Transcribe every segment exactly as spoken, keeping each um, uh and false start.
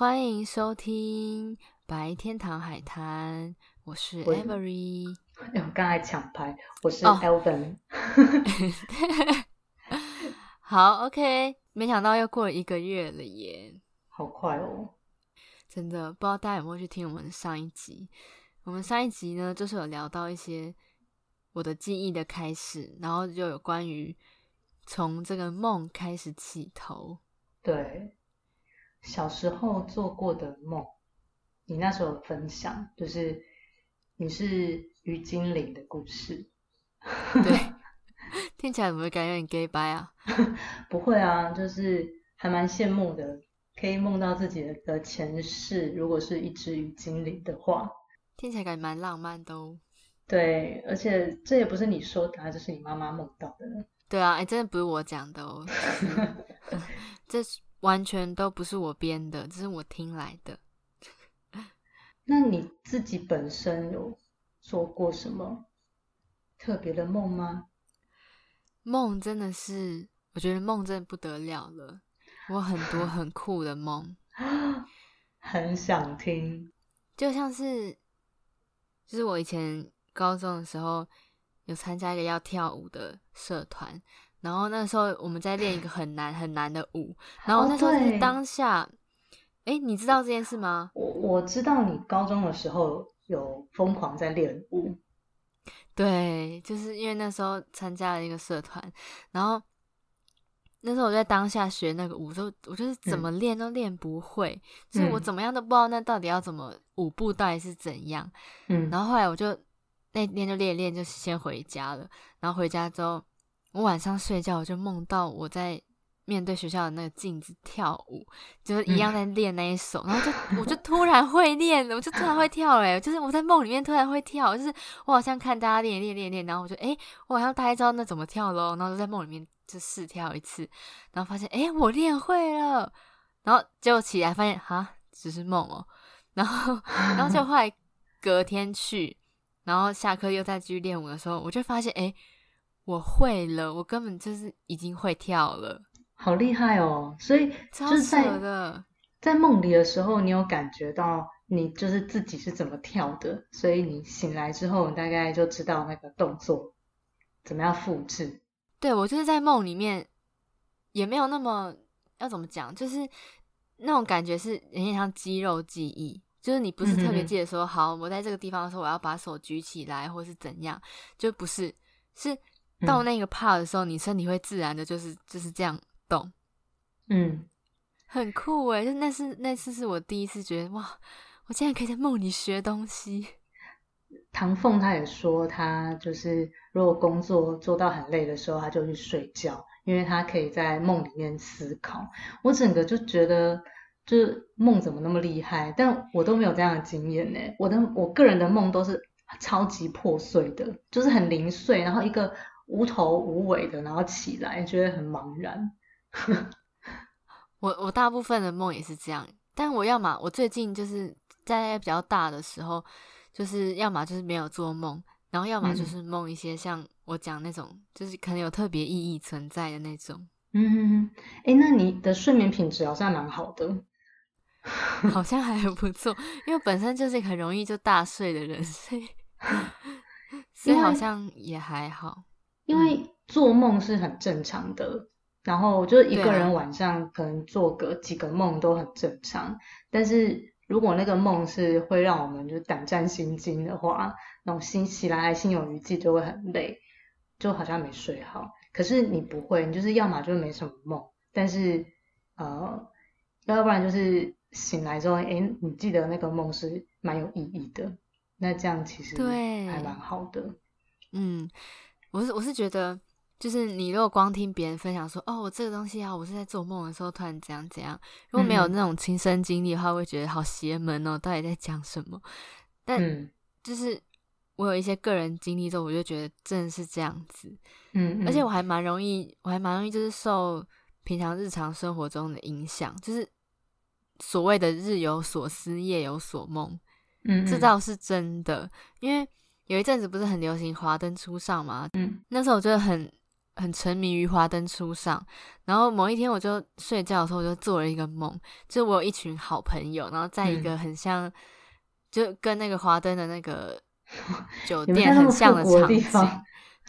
欢迎收听白天堂海滩，我是 Every。 我刚才抢拍，我是 Elvin、oh. 好 OK， 没想到又过了一个月了耶，好快哦，真的不知道大家有没有去听我们上一集。我们上一集呢就是有聊到一些我的记忆的开始，然后就有关于从这个梦开始起头，对，小时候做过的梦。你那时候分享就是你是鱼精灵的故事。对，听起来怎么会感觉很 gay bye 啊？不会啊，就是还蛮羡慕的，可以梦到自己的前世如果是一只鱼精灵的话，听起来感觉蛮浪漫的哦。对，而且这也不是你说的、啊、这是你妈妈梦到的。对啊，哎、欸，真的不是我讲的哦。这是完全都不是我编的，这是我听来的。那你自己本身有做过什么特别的梦吗？梦真的是，我觉得梦真的不得了了，我很多很酷的梦。很想听。就像是就是我以前高中的时候有参加一个要跳舞的社团，然后那时候我们在练一个很难很难的舞，然后那时候是当下，哎、哦，你知道这件事吗？我我知道你高中的时候有疯狂在练舞，对，就是因为那时候参加了一个社团，然后那时候我在当下学那个舞，就我就是怎么练都练不会、嗯，就是我怎么样都不知道那到底要怎么舞步到底是怎样，嗯，然后后来我就那天就练练就先回家了，然后回家之后。我晚上睡觉，我就梦到我在面对学校的那个镜子跳舞，就是一样在练那一首，嗯、然后就我就突然会练了，我就突然会跳了、欸，就是我在梦里面突然会跳，就是我好像看大家练练练练，然后我就哎、欸，我好像大概知道那怎么跳咯，然后就在梦里面就试跳一次，然后发现哎、欸，我练会了，然后结果起来发现哈，只是梦哦，然后然后就后来隔天去，然后下课又再继续练舞的时候，我就发现哎。欸我会了，我根本就是已经会跳了，好厉害哦！所以就是在超扯的，在梦里的时候，你有感觉到你就是自己是怎么跳的，所以你醒来之后，你大概就知道那个动作怎么样复制。对，我就是在梦里面也没有那么要怎么讲，就是那种感觉是有点像肌肉记忆。就是你不是特别记得说，嗯、好，我在这个地方的时候，我要把手举起来，或是怎样，就不是是。到那个 part 的时候，你身体会自然的，就是就是这样动，嗯，很酷哎！就那次那次是我第一次觉得哇，我竟然可以在梦里学东西。唐凤她也说，她就是如果工作做到很累的时候，她就去睡觉，因为她可以在梦里面思考。我整个就觉得，就是梦怎么那么厉害？但我都没有这样的经验呢。我的我个人的梦都是超级破碎的，就是很零碎，然后一个。无头无尾的，然后起来觉得很茫然。我我大部分的梦也是这样，但我要嘛，我最近就是在比较大的时候，就是要嘛就是没有做梦，然后要嘛就是梦一些像我讲那种，嗯、就是可能有特别意义存在的那种。嗯，哎，那你的睡眠品质好像蛮好的，好像还不错，因为本身就是很容易就大睡的人，所以所以好像也还好。因为做梦是很正常的，然后就是一个人晚上可能做个几个梦都很正常，但是如果那个梦是会让我们就胆战心惊的话，那种心起来还心有余悸就会很累，就好像没睡好。可是你不会，你就是要嘛就没什么梦，但是呃，要不然就是醒来之后，哎，你记得那个梦是蛮有意义的，那这样其实还蛮好的。嗯。我是我是觉得，就是你如果光听别人分享说，哦，我这个东西啊，我是在做梦的时候突然怎样怎样，如果没有那种亲身经历的话，会觉得好邪门哦，到底在讲什么？但就是我有一些个人经历之后，我就觉得真的是这样子，嗯，而且我还蛮容易，我还蛮容易就是受平常日常生活中的影响，就是所谓的日有所思，夜有所梦，嗯，这倒是真的，因为。有一阵子不是很流行华灯初上吗？嗯，那时候我就很很沉迷于华灯初上，然后某一天我就睡觉的时候我就做了一个梦，就我有一群好朋友，然后在一个很像、嗯、就跟那个华灯的那个酒店很像的场景，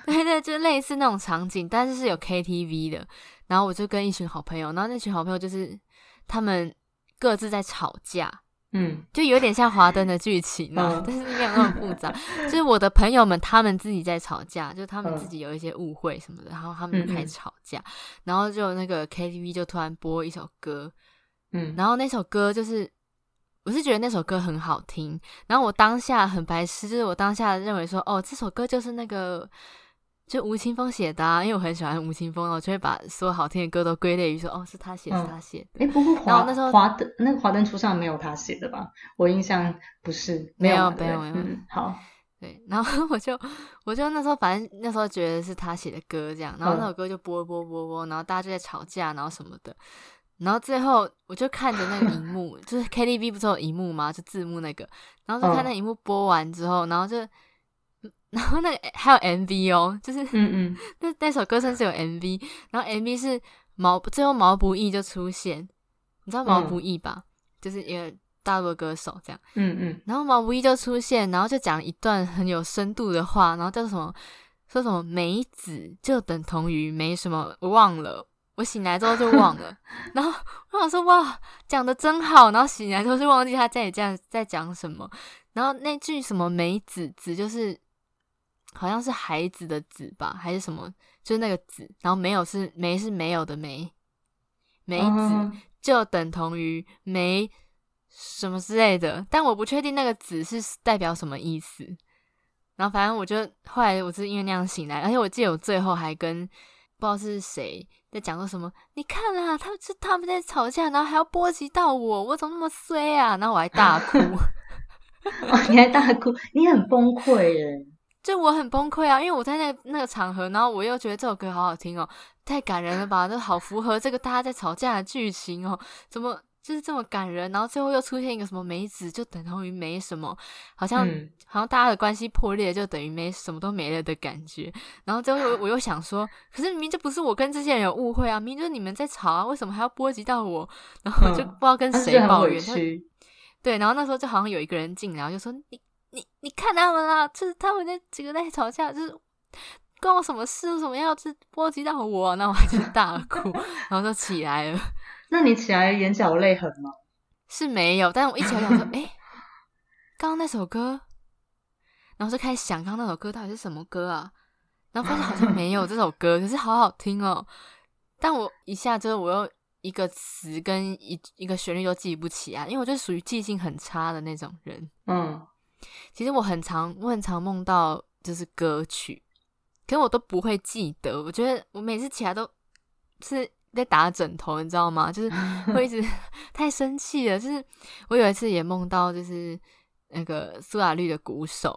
对对，就类似那种场景，但是是有 K T V 的。然后我就跟一群好朋友，然后那群好朋友就是他们各自在吵架，嗯，就有点像华灯的剧情啊、嗯、但是没有那么复杂就是我的朋友们他们自己在吵架，就他们自己有一些误会什么的，然后他们就开始吵架，嗯嗯，然后就那个 K T V 就突然播一首歌，嗯，然后那首歌就是我是觉得那首歌很好听，然后我当下很白痴，就是我当下认为说哦这首歌就是那个就吴青峰写的啊，因为我很喜欢吴青峰，我就会把所有好听的歌都归类于说哦是他写、嗯、是他写的。诶不过华灯那个华灯初上没有他写的吧，我印象不是没有没有没有、嗯、好对，然后我就我就那时候反正那时候觉得是他写的歌这样，然后那首歌就播播播播，然后大家就在吵架然后什么的，然后最后我就看着那个荧幕就是 K T V 不是有荧幕吗，就字幕那个，然后就看那荧幕播完之后，然后就然后那个还有 M V 哦，就是嗯嗯，那那首歌甚至有 M V， 然后 M V 是毛最后毛不易就出现，你知道毛不易吧、嗯、就是一个大陆的歌手这样，嗯嗯，然后毛不易就出现，然后就讲一段很有深度的话，然后叫什么说什么梅子就等同于没什么，我忘了，我醒来之后就忘了然后我想说哇讲得真好，然后醒来之后就忘记他在这样在讲什么，然后那句什么梅子子就是好像是孩子的子吧还是什么，就是那个子，然后没有是没是没有的没，没子就等同于没什么之类的，但我不确定那个子是代表什么意思，然后反正我就后来我是因为那样醒来，而且我记得我最后还跟不知道是谁在讲说什么你看啦、啊、他们就他们在吵架，然后还要波及到我，我怎么那么衰啊，然后我还大哭哦你还大哭，你很崩溃耶，就我很崩溃啊，因为我在那个那个场合，然后我又觉得这首歌好好听哦，太感人了吧，就好符合这个大家在吵架的剧情哦，怎么就是这么感人，然后最后又出现一个什么梅子就等同于没什么，好像、嗯、好像大家的关系破裂就等于没什么都没了的感觉，然后最后我又想说可是明明就不是我跟这些人有误会啊，明明就是你们在吵啊，为什么还要波及到我，然后我就不知道跟谁抱怨、嗯、对，然后那时候就好像有一个人进来就说你你你看他们啦，就是他们那几个在吵架，就是关我什么事？为什么要去波及到我、啊？那我还是大哭，然后就起来了。那你起来眼角泪痕吗？是没有，但我一起来想说，哎、欸，刚刚那首歌，然后就开始想，刚刚那首歌到底是什么歌啊？然后发现好像没有这首歌，可是好好听哦。但我一下就是我又一个词跟一一个旋律都记不起啊，因为我就属于记性很差的那种人。嗯。其实我很常我很常梦到就是歌曲，可是我都不会记得，我觉得我每次起来都是在打枕头你知道吗，就是会一直太生气了，就是我有一次也梦到就是那个苏打绿的鼓手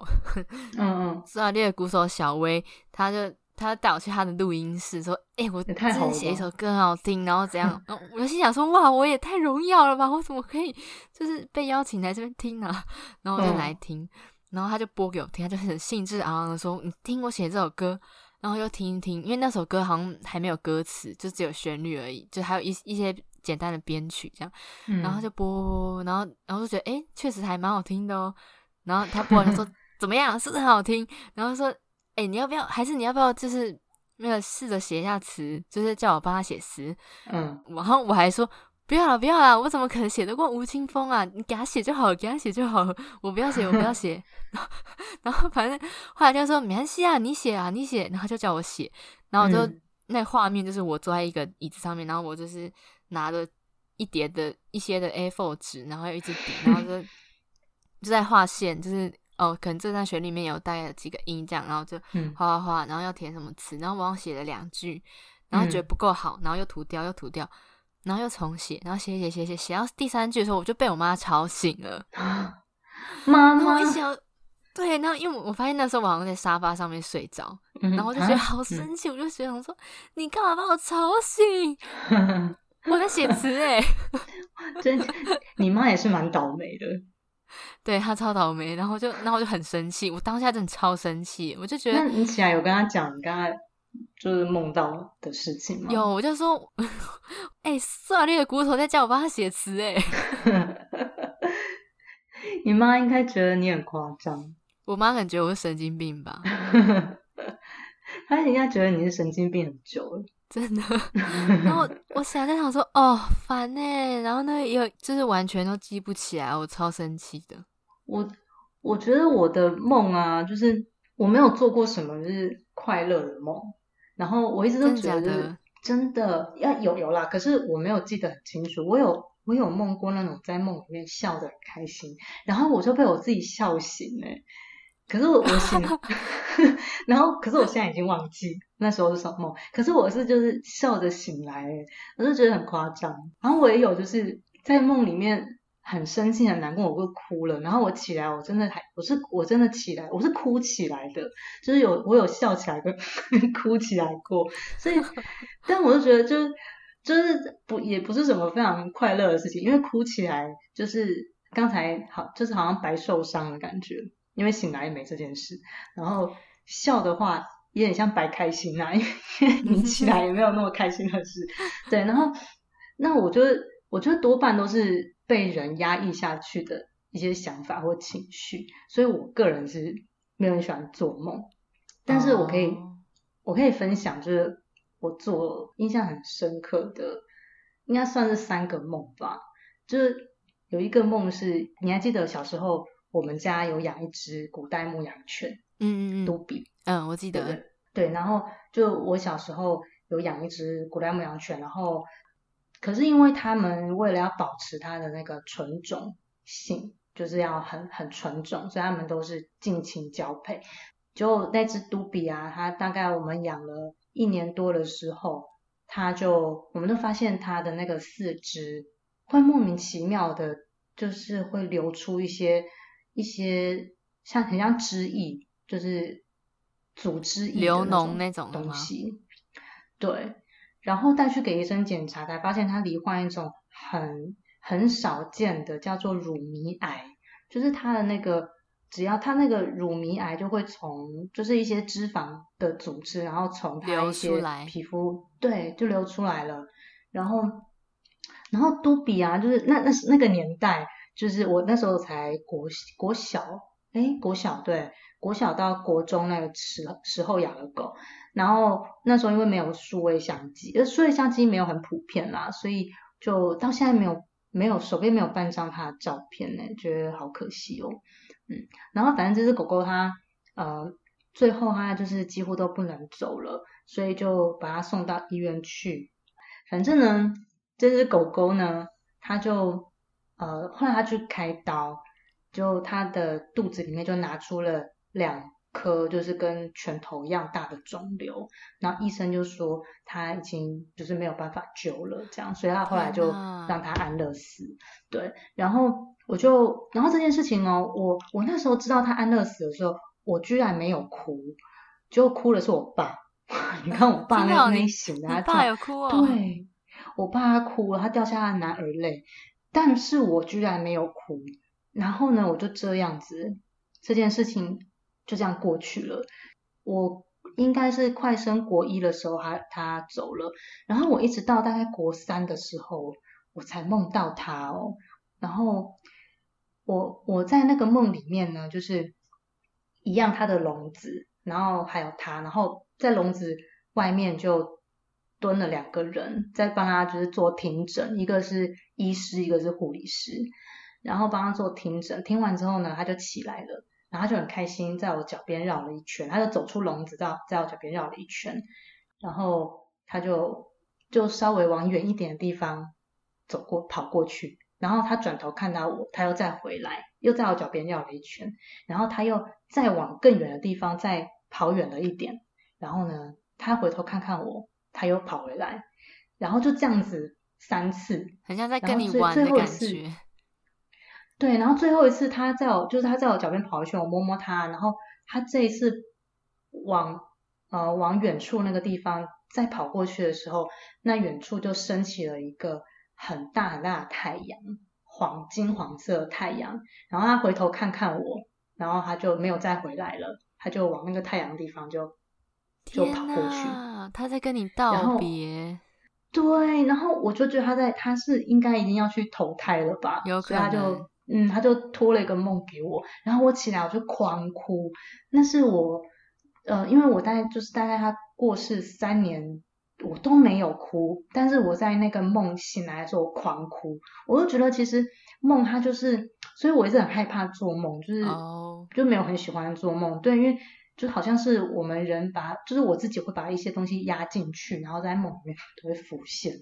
嗯嗯，苏打绿的鼓手小薇，他就他带我去他的录音室说欸我之前写一首歌很好听然后怎样然后我就心想说哇我也太荣耀了吧，我怎么可以就是被邀请来这边听啊，然后我就来听、嗯、然后他就播给我听，他就很兴致昂昂的说你听我写这首歌，然后又听一听，因为那首歌好像还没有歌词就只有旋律而已，就还有一一些简单的编曲这样、嗯、然后就播然后然后就觉得欸确实还蛮好听的哦，然后他播完就说怎么样是不是很好听，然后说哎、欸，你要不要？还是你要不要？就是那个试着写一下词，就是叫我帮他写词。嗯，然后我还说不要了，不要了，我怎么可能写得过吴青峰啊？你给他写就好了，给他写就好了，我不要写，我不要写。然后，然后反正后来就说没关系啊，你写啊，你写。然后就叫我写，然后我就、嗯、那画面就是我坐在一个椅子上面，然后我就是拿着一叠的一些的 A 四 纸，然后有一支笔，然后就就在画线，就是。哦，可能这段旋律里面有大概有几个音这样，然后就画画画，然后要填什么词，然后我写了两句，然后觉得不够好，然后又涂掉又涂掉，然后又重写，然后写写写写写到第三句的时候，我就被我妈吵醒了。妈妈，我一想，对，然后因为我发现那时候我好像在沙发上面睡着，然后我就觉得好生气，我就觉得想说你干嘛把我吵醒？我在写词哎，真，你妈也是蛮倒霉的。对他超倒霉，然后就然后就很生气，我当下真的超生气，我就觉得那你起来有跟他讲你刚才就是梦到的事情吗？有，我就说哎、欸，碎裂的骨头在叫我帮他写词哎。你妈应该觉得你很夸张。我妈可能觉得我是神经病吧。她应该觉得你是神经病很久了，真的。然后我想在想说哦烦耶，然后呢也有就是完全都记不起来，我超生气的。我我觉得我的梦啊，就是我没有做过什么就是快乐的梦，然后我一直都觉得真的要有有啦，可是我没有记得很清楚。我有我有梦过那种在梦里面笑得很开心，然后我就被我自己笑醒耶。可是我我醒然后可是我现在已经忘记那时候是什么梦，可是我是就是笑着醒来耶，我就觉得很夸张。然后我也有就是在梦里面很生气很难过，我就哭了，然后我起来我真的还我是我真的起来我是哭起来的，就是有我有笑起来跟哭起来过，所以但我就觉得就就是不也不是什么非常快乐的事情，因为哭起来就是刚才好就是好像白受伤的感觉，因为醒来也没这件事，然后笑的话也很像白开心啊，因为你起来也没有那么开心的事。对，然后那我就我觉得多半都是被人压抑下去的一些想法或情绪，所以我个人是没有很喜欢做梦，但是我可以、哦、我可以分享就是我做印象很深刻的应该算是三个梦吧。就是有一个梦是你还记得小时候我们家有养一只古代牧羊犬，嗯嗯嗯，杜比，嗯，我记得， 对, 对, 对，然后就我小时候有养一只古代牧羊犬，然后可是因为他们为了要保持它的那个纯种性，就是要很很纯种，所以他们都是近亲交配。就那只杜比啊，它大概我们养了一年多的时候，它就我们就发现它的那个四肢会莫名其妙的，就是会流出一些一些像很像汁液，就是组织液流脓那种东西。对。然后带去给医生检查，才发现他罹患一种很很少见的叫做乳糜癌，就是他的那个只要他那个乳糜癌就会从就是一些脂肪的组织，然后从他一些皮肤对就流出来了。然后然后杜比啊，就是那那那个年代，就是我那时候才国国小，诶国小对。国小到国中那个时候时候养了狗，然后那时候因为没有数位相机，而数位相机没有很普遍啦，所以就到现在没有没有手边没有半张它的照片呢，觉得好可惜哦。嗯，然后反正这只狗狗它呃最后它就是几乎都不能走了，所以就把它送到医院去。反正呢，这只狗狗呢，它就呃后来它去开刀，就它的肚子里面就拿出了两颗就是跟拳头一样大的肿瘤，然后医生就说他已经就是没有办法救了这样，所以他后来就让他安乐死。对，然后我就然后这件事情哦，我我那时候知道他安乐死的时候，我居然没有哭，就哭的是我爸。你看我爸那那一型的，你爸有哭哦？对，我爸他哭了，他掉下他的男儿泪，但是我居然没有哭。然后呢，我就这样子，这件事情就这样过去了。我应该是快升国一的时候他他走了，然后我一直到大概国三的时候我才梦到他哦。然后我我在那个梦里面呢，就是一样他的笼子，然后还有他，然后在笼子外面就蹲了两个人在帮他就是做听诊，一个是医师一个是护理师，然后帮他做听诊。听完之后呢，他就起来了，然后他就很开心在我脚边绕了一圈，他就走出笼子到在我脚边绕了一圈，然后他就就稍微往远一点的地方走过跑过去，然后他转头看到我，他又再回来又在我脚边绕了一圈，然后他又再往更远的地方再跑远了一点，然后呢他回头看看我，他又跑回来，然后就这样子三次，很像在跟你玩的感觉。对，然后最后一次他在我就是他在我脚边跑一圈，我摸摸他，然后他这一次往呃往远处那个地方再跑过去的时候，那远处就升起了一个很大很大的太阳，黄金黄色的太阳，然后他回头看看我，然后他就没有再回来了，他就往那个太阳的地方就就跑过去。他在跟你道别。对，然后我就觉得他在他是应该已经要去投胎了吧，有可能。所以他就嗯，他就托了一个梦给我，然后我起来我就狂哭。那是我呃，因为我大概就是大概他过世三年我都没有哭，但是我在那个梦醒来的时候我狂哭。我就觉得其实梦它就是，所以我一直很害怕做梦，就是、oh. 就没有很喜欢做梦。对，因为就好像是我们人把，就是我自己会把一些东西压进去，然后在梦里面都会浮现。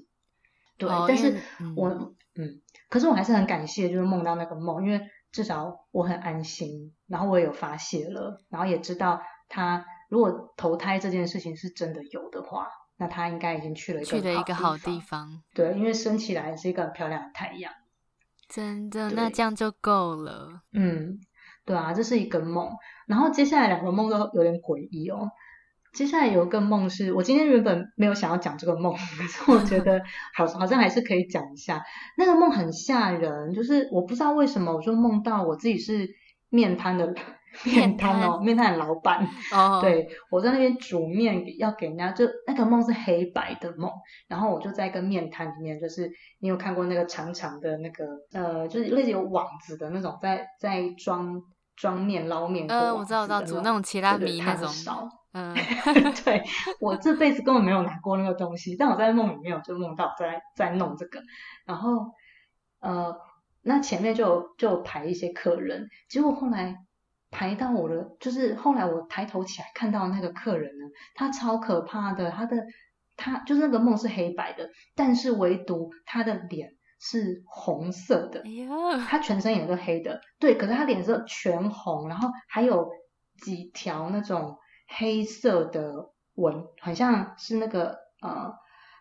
对， oh, 但是我 嗯, 嗯，可是我还是很感谢，就是梦到那个梦，因为至少我很安心，然后我也有发泄了，然后也知道他如果投胎这件事情是真的有的话。那他应该已经去了一个好地方，去了一个好地方，对，因为升起来是一个很漂亮的太阳，真的，那这样就够了。嗯，对啊，这是一个梦。然后接下来两个梦都有点诡异哦。接下来有一个梦是我今天原本没有想要讲这个梦，可是我觉得好好像还是可以讲一下。那个梦很吓人，就是我不知道为什么我就梦到我自己是面瘫的面摊哦，面摊的老板，oh. 对，我在那边煮面要给人家，就那个梦是黑白的梦，然后我就在一个面摊里面，就是你有看过那个长长的那个呃，就是类似有网子的那种，在在装装面捞面，呃，我知道我知道，煮那种奇拉米那种，嗯，对，我这辈子根本没有拿过那个东西，但我在梦里面我就梦到在在弄这个，然后呃，那前面就就排一些客人，结果后来。排到我的，就是后来我抬头起来看到那个客人呢，他超可怕的，他的他就是那个梦是黑白的，但是唯独他的脸是红色的，他全身也是黑的，对，可是他脸色全红，然后还有几条那种黑色的纹，很像是那个呃，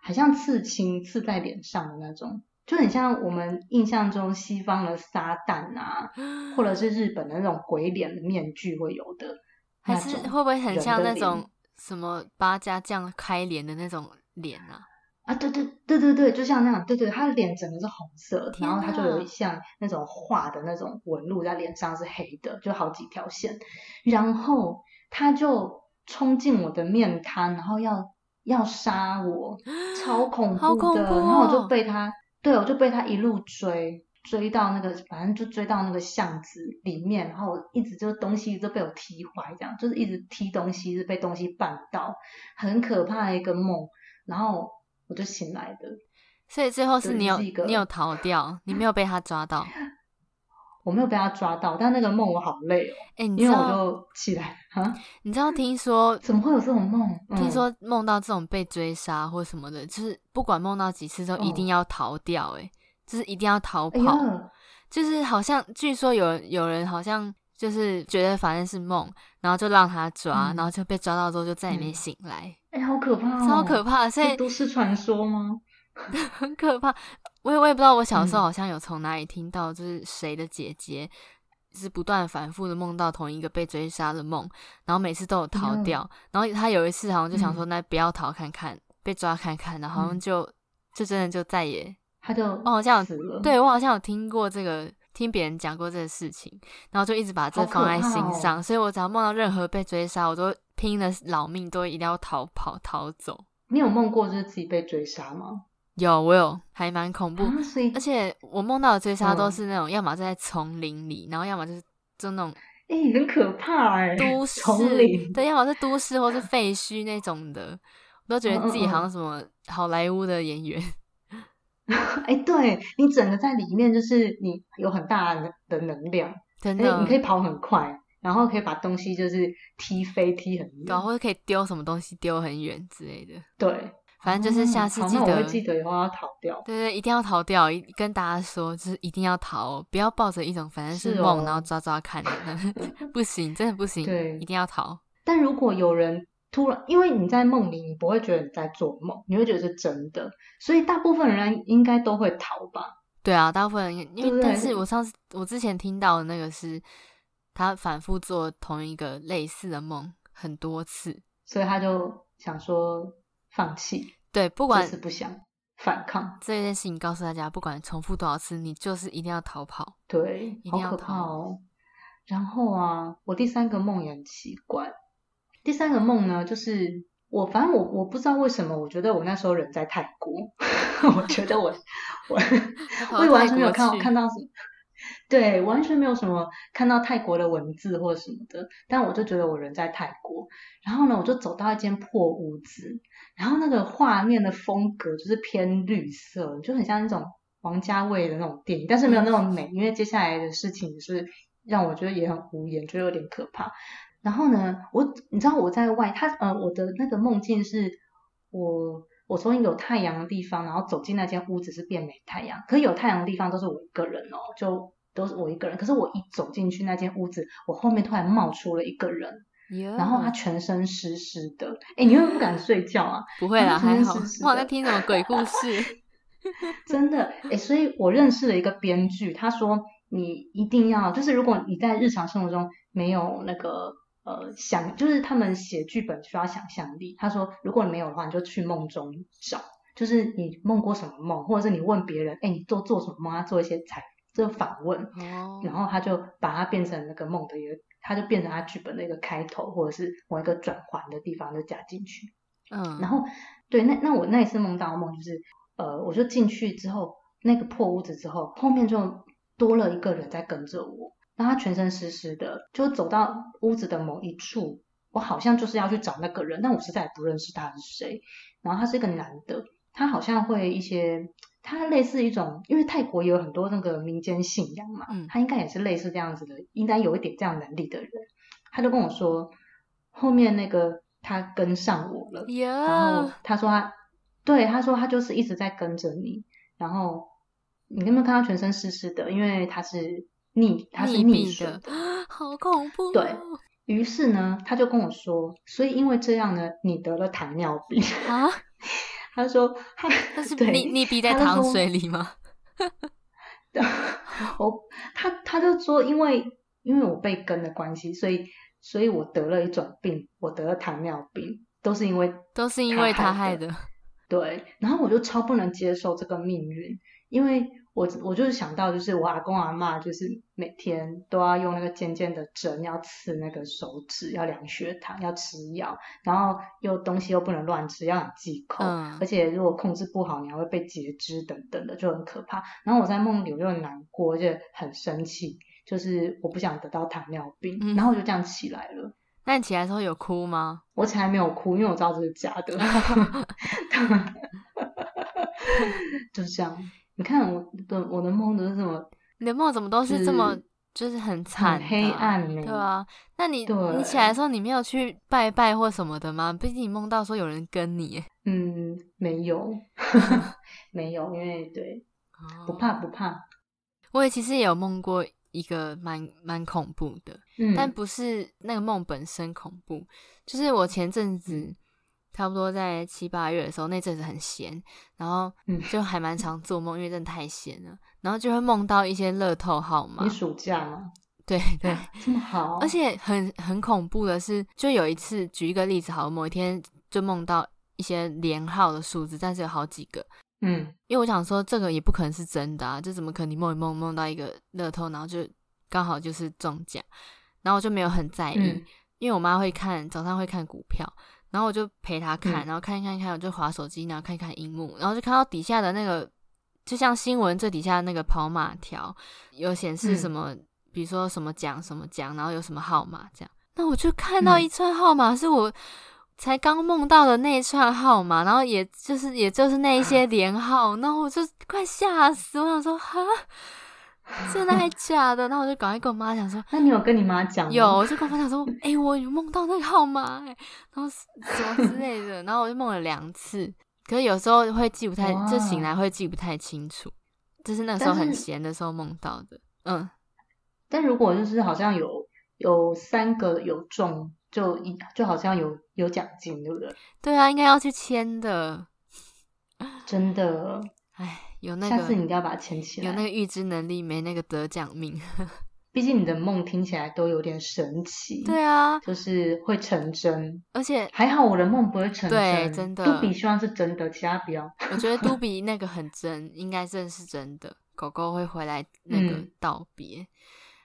很像刺青刺在脸上的那种。就很像我们印象中西方的撒旦啊，或者是日本的那种鬼脸的面具会有的，还是会不会很像那种什么八家将开脸的那种脸啊？啊，对对对对对，就像那样，对对，他的脸整个是红色，然后他就有像那种画的那种纹路在脸上是黑的，就好几条线，然后他就冲进我的面摊，然后要要杀我，超恐怖的，好恐怖哦，然后我就被他。对，我就被他一路追追到那个，反正就追到那个巷子里面，然后一直就东西都被我踢坏，这样就是一直踢东西，是被东西绊到，很可怕的一个梦。然后我就醒来的。所以最后是你有是你有逃掉，你没有被他抓到。我没有被他抓到，但那个梦我好累哦，欸、你知道因为我就起来啊。你知道听说怎么会有这种梦？嗯、听说梦到这种被追杀或什么的，就是不管梦到几次都一定要逃掉、欸，哎、哦，就是一定要逃跑，哎、就是好像据说有人有人好像就是觉得反正是梦，然后就让他抓，嗯、然后就被抓到之后就在里面醒来，哎、嗯欸，好可怕、哦，超可怕的，所以都市传说吗？很可怕。我也我也不知道，我小时候好像有从哪里听到，就是谁的姐姐是不断反复的梦到同一个被追杀的梦，然后每次都有逃掉，然后她有一次好像就想说，那不要逃看看，嗯、被抓看看，然后好像就、嗯、就真的就再也，她就我好像对我好像有听过这个，听别人讲过这个事情，然后就一直把这放在心上，哦、所以我只要梦到任何被追杀，我都拼了老命都一定要逃跑逃走。你有梦过就是自己被追杀吗？有，我有，还蛮恐怖、啊、而且我梦到的追杀都是那种、嗯、要么在丛林里，然后要么就是就那种诶、欸、很可怕诶、欸、都市丛林，对，要么是都市或是废墟那种的，我都觉得自己好像什么好莱坞的演员，诶、嗯欸、对，你整个在里面就是你有很大的能量，真的、欸、你可以跑很快，然后可以把东西就是踢飞踢很远，或者可以丢什么东西丢很远之类的，对，反正就是下次记得、嗯、我会记得以后要逃掉，对对，一定要逃掉，跟大家说就是一定要逃，不要抱着一种反正是梦是、哦、然后抓抓看不行，真的不行，对，一定要逃。但如果有人突然，因为你在梦里你不会觉得你在做梦，你会觉得是真的，所以大部分人应该都会逃吧。对啊，大部分人因为对对，但是我上次我之前听到的那个是他反复做同一个类似的梦很多次，所以他就想说放弃，对，不管就是不想反抗这件事情，告诉大家，不管重复多少次，你就是一定要逃跑，对，一定要逃，好可怕哦。然后啊，我第三个梦也很奇怪，第三个梦呢，就是我反正我我不知道为什么，我觉得我那时候人在泰国，我觉得我我我也完全没有看到看到什么，对，完全没有什么看到泰国的文字或什么的，但我就觉得我人在泰国。然后呢，我就走到一间破屋子，然后那个画面的风格就是偏绿色，就很像那种王家卫的那种电影，但是没有那种美，因为接下来的事情是让我觉得也很无言，就有点可怕。然后呢，我你知道我在外，他呃我的那个梦境是我我从有太阳的地方，然后走进那间屋子是变没太阳，可是有太阳的地方都是我一个人哦，就都是我一个人。可是我一走进去那间屋子，我后面突然冒出了一个人， yeah. 然后他全身湿湿的，哎，你会不会不敢睡觉啊？不会啦，还好。我在听什么鬼故事？真的哎，所以我认识了一个编剧，他说你一定要就是如果你在日常生活中没有那个。呃，想就是他们写剧本需要想象力。他说，如果你没有的话，你就去梦中找，就是你梦过什么梦，或者是你问别人，哎，你做做什么梦？他做一些采这反问，哦，然后他就把它变成那个梦的一个，他就变成他剧本的一个开头，或者是某一个转环的地方就加进去。嗯，然后对，那那我那一次梦到的梦就是，呃，我就进去之后，那个破屋子之后，后面就多了一个人在跟着我。然后他全身湿湿的就走到屋子的某一处，我好像就是要去找那个人，但我实在也不认识他是谁。然后他是一个男的，他好像会一些他类似一种，因为泰国也有很多那个民间信仰嘛，嗯，他应该也是类似这样子的，应该有一点这样能力的人。他就跟我说后面那个他跟上我了，yeah. 然后他说他对他说他就是一直在跟着你，然后你有没有看到全身湿湿的，因为他是逆他是逆水的，好恐怖，哦，对。于是呢他就跟我说，所以因为这样呢你得了糖尿病啊。他说他但是你你逼在糖水里吗？我他他就说因为因为我被跟的关系，所以所以我得了一种病，我得了糖尿病，都是因为都是因为他害的。对，然后我就超不能接受这个命运，因为我我就是想到，就是我阿公阿嬷就是每天都要用那个尖尖的针要刺那个手指，要量血糖，要吃药，然后又东西又不能乱吃，要很忌口，嗯，而且如果控制不好你还会被截肢等等的，就很可怕。然后我在梦里我就很难过，而且很生气，就是我不想得到糖尿病，嗯，然后我就这样起来了。那你起来的时候有哭吗？我起来没有哭，因为我知道这是假的。就是这样。你看我的我的梦都是什么？你的梦怎么都是这么，就是很惨，很黑暗，欸，对啊。那你你起来的时候，你没有去拜拜或什么的吗？毕竟你梦到说有人跟你，欸，嗯，没有，没有，因为对，哦，不怕不怕。我也其实也有梦过一个蛮蛮恐怖的，嗯，但不是那个梦本身恐怖，就是我前阵子。差不多在七八月的时候，那阵子很闲，然后就还蛮常做梦，因为真的太闲了，然后就会梦到一些乐透号码。你暑假吗？对对，这么好。而且很很恐怖的是，就有一次举一个例子好，某一天就梦到一些连号的数字，但是有好几个。嗯，因为我想说这个也不可能是真的啊，就怎么可能你梦一梦梦到一个乐透，然后就刚好就是中奖，然后我就没有很在意，嗯，因为我妈会看早上会看股票。然后我就陪他看，然后看一看一看，我就滑手机，然后看一看荧幕，然后就看到底下的那个，就像新闻最底下那个跑马条有显示什么，嗯，比如说什么奖什么奖，然后有什么号码这样。那我就看到一串号码是我才刚梦到的那一串号码，然后也就是也就是那一些连号，然后我就快吓死，我想说哈。真的还假的？然后我就赶快跟我妈讲说，那你有跟你妈讲吗？有，我就跟我妈讲说，哎、欸，我有梦到那个号码，欸，然后什么之类的，然后我就梦了两次，可是有时候会记不太，就醒来会记不太清楚，这是那个时候很闲的时候梦到的。嗯，但如果就是好像有有三个有中，就就好像有有奖金，对不对？对啊，应该要去签的，真的，哎。有那个，下次你一定要把它牵起来。有那个预知能力，没那个得奖命。毕竟你的梦听起来都有点神奇。对啊，就是会成真，而且还好我的梦不会成真。对，真的。都比希望是真的，其他不要。我觉得都比那个很真，应该真是真的。狗狗会回来那个道别。嗯，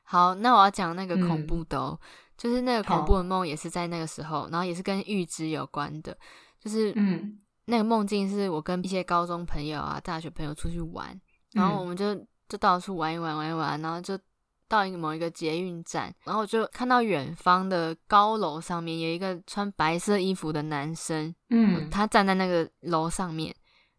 好，那我要讲那个恐怖的哦，嗯，就是那个恐怖的梦也是在那个时候，然后也是跟预知有关的，就是嗯，那个梦境是我跟一些高中朋友啊大学朋友出去玩，然后我们就就到处玩一玩玩一玩，然后就到一个某一个捷运站，然后就看到远方的高楼上面有一个穿白色衣服的男生，嗯，他站在那个楼上面，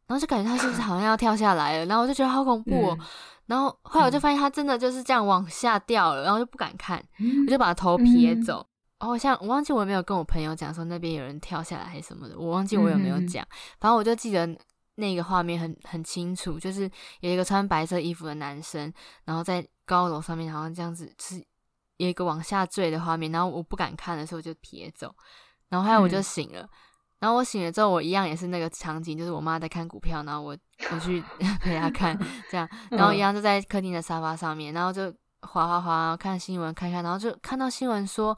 然后就感觉他是不是好像要跳下来了，然后我就觉得好恐怖哦、嗯、然后后来我就发现他真的就是这样往下掉了，然后就不敢看、嗯、我就把头撇走、嗯、哦，像我忘记我有没有跟我朋友讲说那边有人跳下来还是什么的，我忘记我有没有讲、嗯、反正我就记得那个画面很很清楚，就是有一个穿白色衣服的男生，然后在高楼上面好像这样子，就是有一个往下坠的画面，然后我不敢看的时候就撇走，然后后来我就醒了、嗯、然后我醒了之后我一样也是那个场景，就是我妈在看股票，然后我我去陪她看这样，然后一样就在客厅的沙发上面，然后就滑滑滑看新闻看看，然后就看到新闻说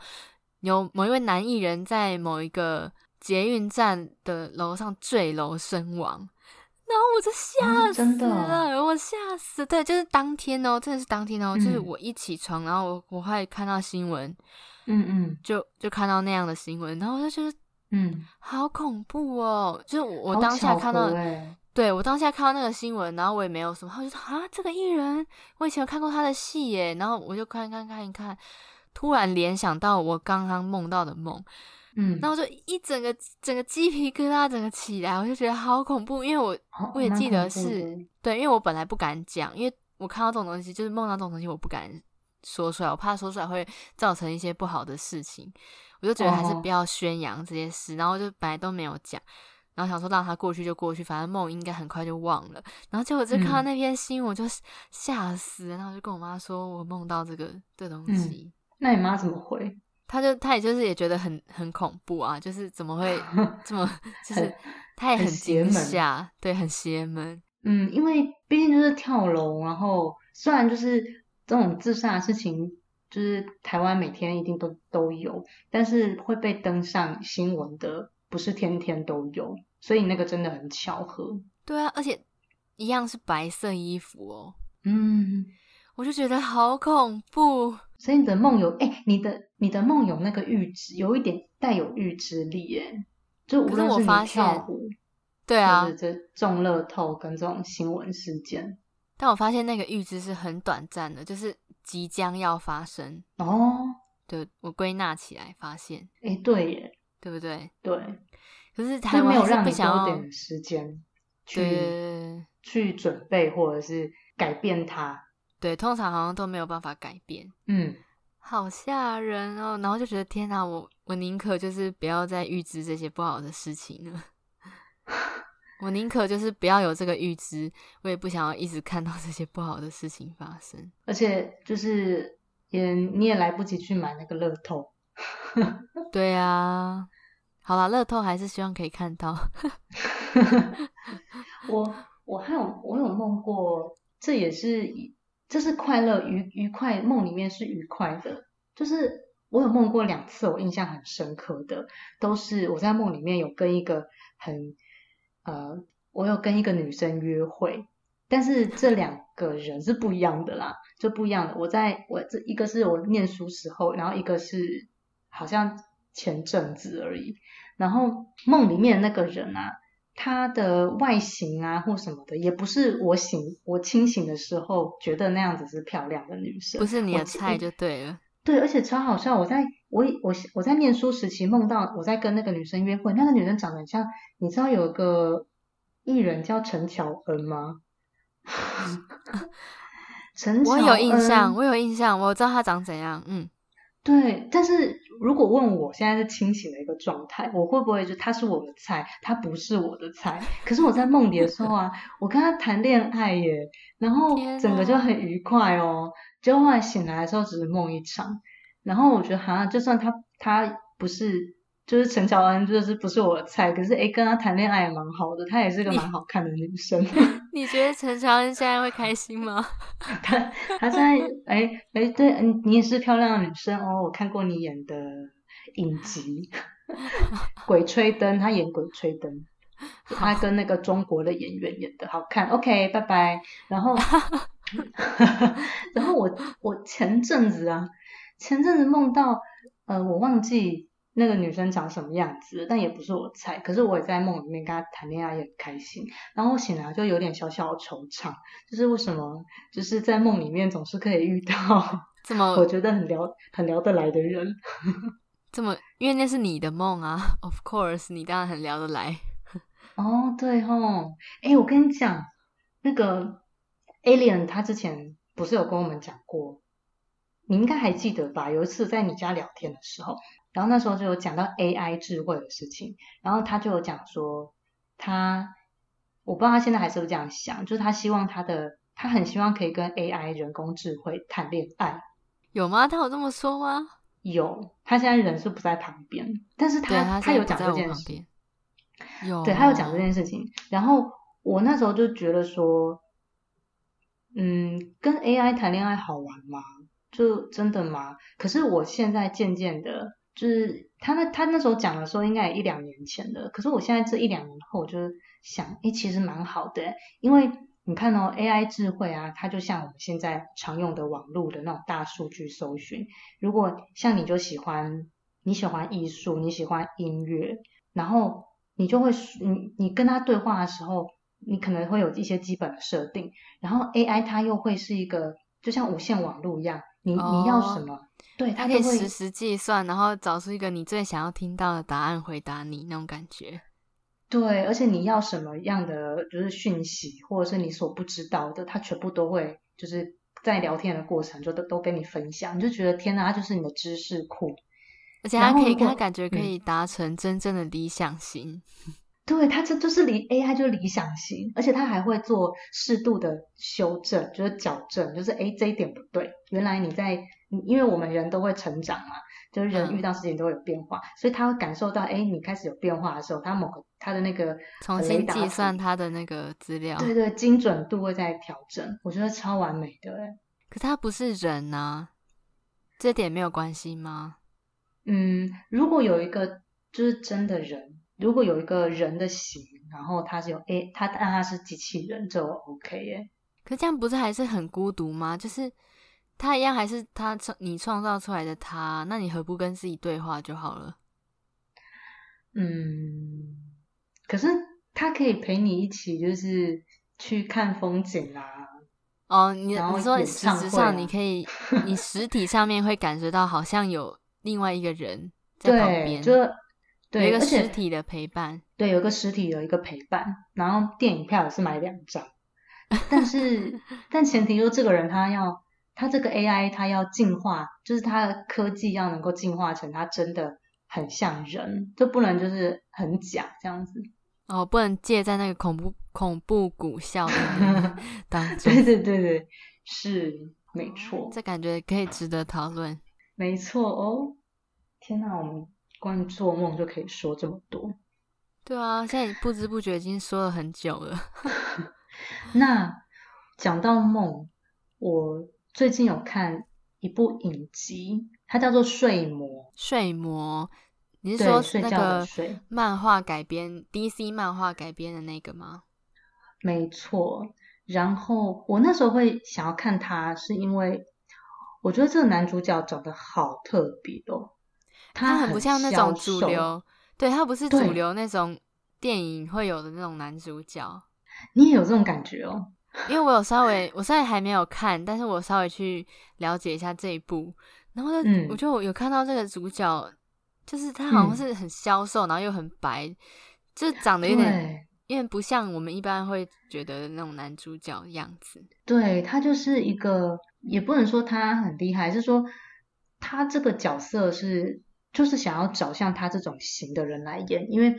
有某一位男艺人在某一个捷运站的楼上坠楼身亡，然后我就吓死了、嗯、真的我吓死了，对，就是当天哦，真的是当天哦、嗯、就是我一起床，然后我我还看到新闻，嗯嗯，就就看到那样的新闻，然后我就觉得嗯好恐怖哦，就是我当下看到，对，我当下看到那个新闻，然后我也没有什么，我就说啊这个艺人我以前有看过他的戏耶，然后我就看看看一看，突然联想到我刚刚梦到的梦，嗯，那我就一整个整个鸡皮疙瘩整个起来，我就觉得好恐怖，因为我、哦、我也记得是，对，因为我本来不敢讲，因为我看到这种东西，就是梦到这种东西我不敢说出来，我怕说出来会造成一些不好的事情，我就觉得还是不要宣扬这些事、哦、然后就本来都没有讲，然后想说让它过去就过去，反正梦应该很快就忘了，然后结果就看到那篇新闻我就吓死了、嗯、然后就跟我妈说我梦到这个这东西、嗯、那你妈怎么回？他就他也就是也觉得很很恐怖啊，就是怎么会这么就是他也很惊吓，对，很邪门，嗯，因为毕竟就是跳楼，然后虽然就是这种自杀的事情就是台湾每天一定都都有，但是会被登上新闻的不是天天都有，所以那个真的很巧合，对啊，而且一样是白色衣服哦，嗯，我就觉得好恐怖。所以你的梦有，哎、欸，你的你的梦有那个预知，有一点带有预知力耶，就无论是你跳舞，对啊，或者中乐透跟这种新闻事件，但我发现那个预知是很短暂的，就是即将要发生哦。对，我归纳起来发现，哎、欸，对耶，对不对？对。可是台湾是不想要没有让你多点时间去去准备，或者是改变它。对，通常好像都没有办法改变，嗯，好吓人哦，然后就觉得天哪，我我宁可就是不要再预知这些不好的事情了，我宁可就是不要有这个预知，我也不想要一直看到这些不好的事情发生，而且就是也你也来不及去买那个乐透，对啊，好啦，乐透还是希望可以看到，我我还有我有梦过，这也是这是快乐愉愉快梦里面是愉快的，就是我有梦过两次我印象很深刻的，都是我在梦里面有跟一个很呃我有跟一个女生约会，但是这两个人是不一样的啦，就不一样的，我在我这一个是我念书时候，然后一个是好像前阵子而已，然后梦里面那个人啊他的外形啊或什么的也不是我醒我清醒的时候觉得那样子是漂亮的女生，不是你的菜就对了，对，而且超好笑，我在我我我在念书时期梦到我在跟那个女生约会，那个女生长得很像，你知道有个艺人叫陈乔恩吗？陈乔恩，我有印象我有印象我知道她长怎样，嗯，对，但是如果问我现在是清醒的一个状态，我会不会就他是我的菜，他不是我的菜，可是我在梦里的时候啊我跟他谈恋爱耶，然后整个就很愉快哦，结果后来醒来的时候只是梦一场，然后我觉得好像就算他他不是就是陈乔恩就是不是我的菜，可是诶跟他谈恋爱也蛮好的，他也是个蛮好看的女生。你, 你觉得陈乔恩现在会开心吗？他他现在诶诶对你也是漂亮的女生哦，我看过你演的影集鬼吹灯，他演鬼吹灯，他跟那个中国的演员演的好看 OK 拜拜，然后然后我我前阵子啊前阵子梦到呃，我忘记那个女生长什么样子，但也不是我菜，可是我也在梦里面跟她谈恋爱也很开心，然后我醒来就有点小小的惆怅，就是为什么就是在梦里面总是可以遇到这么我觉得很聊很聊得来的人这么，因为那是你的梦啊 of course 你当然很聊得来哦对哦，诶我跟你讲那个 Alien 他之前不是有跟我们讲过，你应该还记得吧，有一次在你家聊天的时候，然后那时候就有讲到 A I 智慧的事情，然后他就有讲说他我不知道他现在还是不这样想，就是他希望他的他很希望可以跟 A I 人工智慧谈恋爱。有吗？他有这么说吗？有，他现在人是不在旁边，但是 他, 对 他, 他有讲这件事情，有对他有讲这件事情，然后我那时候就觉得说嗯，跟 A I 谈恋爱好玩吗？就真的吗？可是我现在渐渐的就是他那他那时候讲的时候应该也一两年前的，可是我现在这一两年后我就想诶其实蛮好的，因为你看哦 A I 智慧啊，它就像我们现在常用的网络的那种大数据搜寻，如果像你就喜欢你喜欢艺术你喜欢音乐，然后你就会你你跟他对话的时候你可能会有一些基本的设定，然后 A I 它又会是一个就像无线网络一样，你你要什么、哦、对它可以实时计算，然后找出一个你最想要听到的答案回答你那种感觉。对，而且你要什么样的就是讯息或者是你所不知道的，它全部都会就是在聊天的过程就都都跟你分享，你就觉得天哪它就是你的知识库，而且它可以它感觉可以达成真正的理想型、嗯对，它这就是理 A I 就是理想型，而且它还会做适度的修正，就是矫正，就是诶这一点不对，原来你在因为我们人都会成长嘛，就是人遇到事情都会有变化、嗯、所以它会感受到诶你开始有变化的时候，它某个它的那个重新计算它的那个资料，对对，精准度会再调整，我觉得超完美的。可是它不是人啊，这点没有关系吗？嗯，如果有一个就是真的人，如果有一个人的型，然后他是有 A， 他但他是机器人，这我 OK 耶。可这样不是还是很孤独吗？就是他一样还是他你创造出来的他，那你何不跟自己对话就好了？嗯，可是他可以陪你一起，就是去看风景啦、啊。哦，你你说实质上你可以，你实体上面会感觉到好像有另外一个人在旁边，对就。对，有一个实体的陪伴，对，有一个实体的一个陪伴，然后电影票也是买两张但是但前提就是这个人他要他这个 A I 他要进化，就是他的科技要能够进化成他真的很像人，就不能就是很假这样子哦，不能借在那个恐怖恐怖谷效应当中对对对对，是没错，这感觉可以值得讨论，没错哦。天哪，我们关于做梦就可以说这么多。对啊，现在不知不觉已经说了很久了那讲到梦，我最近有看一部影集，它叫做睡魔。睡魔，你是说那个漫画改编 D C 漫画改编的那个吗？没错，然后我那时候会想要看它是因为我觉得这个男主角长得好特别哦，他 很, 他很不像那种主流，对，他不是主流那种电影会有的那种男主角。你也有这种感觉哦？因为我有稍微我稍微还没有看，但是我稍微去了解一下这一部，然后就、嗯、我就有看到这个主角就是他好像是很消瘦、嗯、然后又很白，就长得有点有点不像我们一般会觉得那种男主角的样子。对，他就是一个也不能说他很厉害，是说他这个角色是就是想要找像他这种型的人来演，因为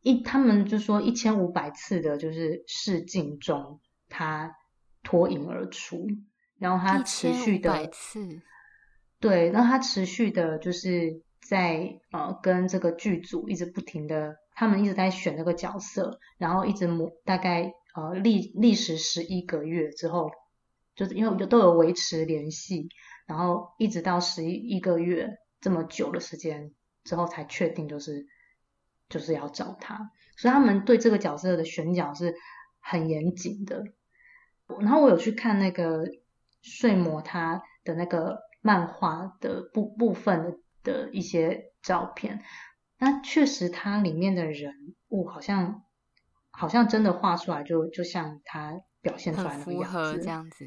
一他们就说一千五百次的就是试镜中他脱颖而出，然后他持续的一千五百次，对，然后他持续的就是在呃跟这个剧组一直不停的，他们一直在选这个角色，然后一直磨大概呃历历时十一个月之后，就是因为都有维持联系，然后一直到十一个月。这么久的时间之后才确定就是就是要找他，所以他们对这个角色的选角是很严谨的。然后我有去看那个睡魔他的那个漫画的部部分的的一些照片，那确实它里面的人物好像好像真的画出来就就像它表现出来那个样子，很符合这样子，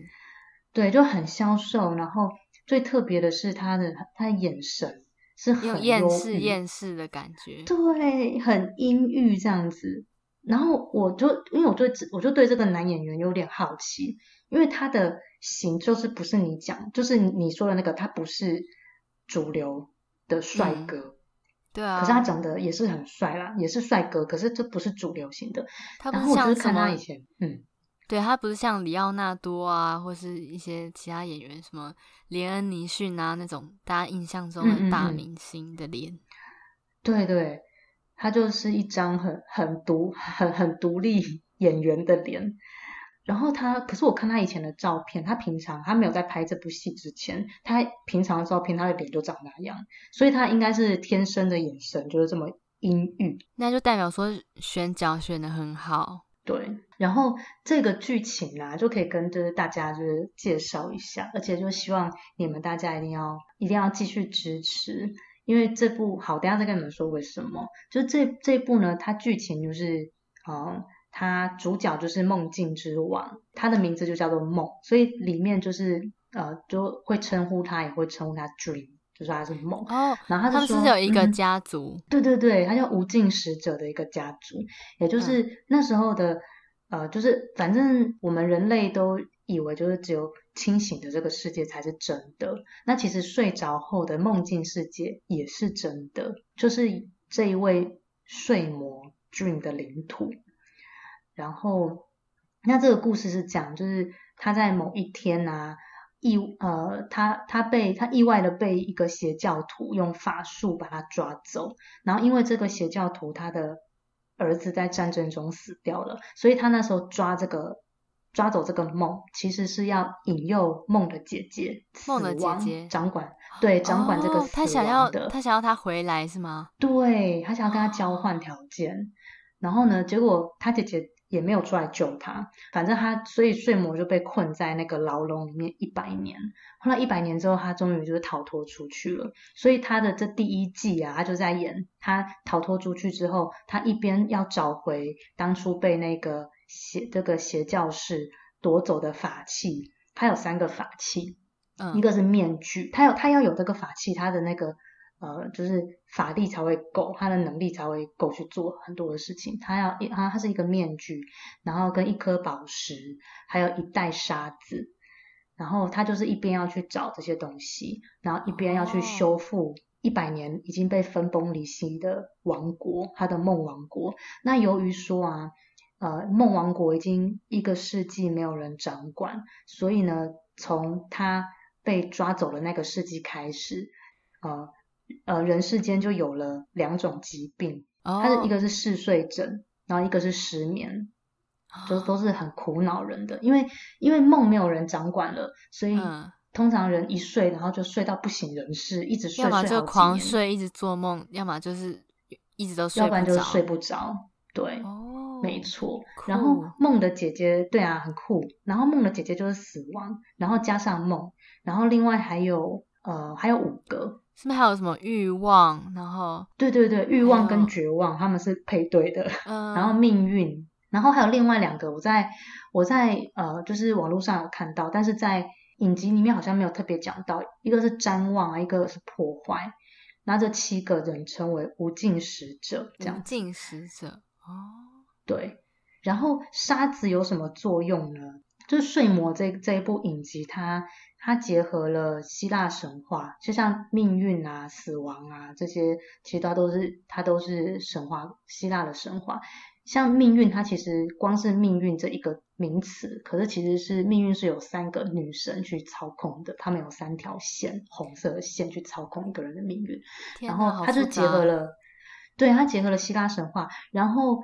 对，就很消瘦。然后最特别的是他的他的眼神是很厌世厌世的感觉，对，很阴郁这样子。然后我就因为我对我就对这个男演员有点好奇，因为他的型就是不是你讲就是你说的那个，他不是主流的帅哥、嗯、对啊，可是他长得也是很帅啦，也是帅哥，可是这不是主流型的。他不是像什么以前嗯对，他不是像里奥纳多啊或是一些其他演员什么连恩尼逊啊那种大家印象中的大明星的脸、嗯嗯嗯、对对，他就是一张很很独很很独立演员的脸。然后他可是我看他以前的照片，他平常他没有在拍这部戏之前，他平常的照片他的脸就长那样，所以他应该是天生的眼神就是这么阴郁，那就代表说选角选得很好。对，然后这个剧情啊就可以跟就是大家就是介绍一下，而且就希望你们大家一定要一定要继续支持，因为这部好等一下再跟你们说为什么。就这这一部呢，它剧情就是嗯，它主角就是梦境之王，他的名字就叫做梦，所以里面就是呃就会称呼他也会称呼他 Dream， 就是他是梦哦。然后他就说他们是有一个家族、嗯、对对对，他叫无尽使者的一个家族，也就是那时候的、嗯、呃就是反正我们人类都以为就是只有清醒的这个世界才是真的，那其实睡着后的梦境世界也是真的，就是这一位睡魔 Dream 的领土。然后那这个故事是讲就是他在某一天啊意呃他他被他意外的被一个邪教徒用法术把他抓走，然后因为这个邪教徒他的儿子在战争中死掉了，所以他那时候抓这个抓走这个梦其实是要引诱梦的姐姐梦的姐姐掌管对掌管这个死亡的、哦、他想要他想要他回来是吗？对，他想要跟他交换条件、哦、然后呢结果他姐姐也没有出来救他，反正他所以睡魔就被困在那个牢笼里面一百年。后来一百年之后，他终于就是逃脱出去了。所以他的这第一季啊，他就在演他逃脱出去之后，他一边要找回当初被那个邪这个邪教士夺走的法器，他有三个法器，嗯、一个是面具，他有他要有这个法器，他的那个。呃，就是法力才会够，他的能力才会够去做很多的事情。他要他他是一个面具，然后跟一颗宝石，还有一袋沙子。然后他就是一边要去找这些东西，然后一边要去修复一百年已经被分崩离析的王国，他的梦王国。那由于说啊，呃，梦王国已经一个世纪没有人掌管，所以呢，从他被抓走的那个世纪开始，呃。呃，人世间就有了两种疾病，它、oh. 一个是嗜睡症，然后一个是失眠，就都是很苦恼人的。因为因为梦没有人掌管了，所以、嗯、通常人一睡，然后就睡到不省人事，一直睡，要么就狂睡，一直做梦，要么就是一直都睡不着，要不然就睡不着。对， oh, 没错。然后梦的姐姐，对啊，很酷。然后梦的姐姐就是死亡，然后加上梦，然后另外还有呃还有五个。是不是还有什么欲望？然后对对对，欲望跟绝望他们是配对的、嗯、然后命运，然后还有另外两个我在我在呃就是网络上有看到，但是在影集里面好像没有特别讲到，一个是瞻望啊，一个是破坏，然后这七个人称为无尽使者这样。无尽使者哦，对。然后沙子有什么作用呢？就是睡魔这这一部影集它它结合了希腊神话，就像命运啊死亡啊这些其实它都是它都是神话，希腊的神话。像命运它其实光是命运这一个名词，可是其实是命运是有三个女神去操控的，他们有三条线红色的线去操控一个人的命运。然后它就结合了对它结合了希腊神话，然后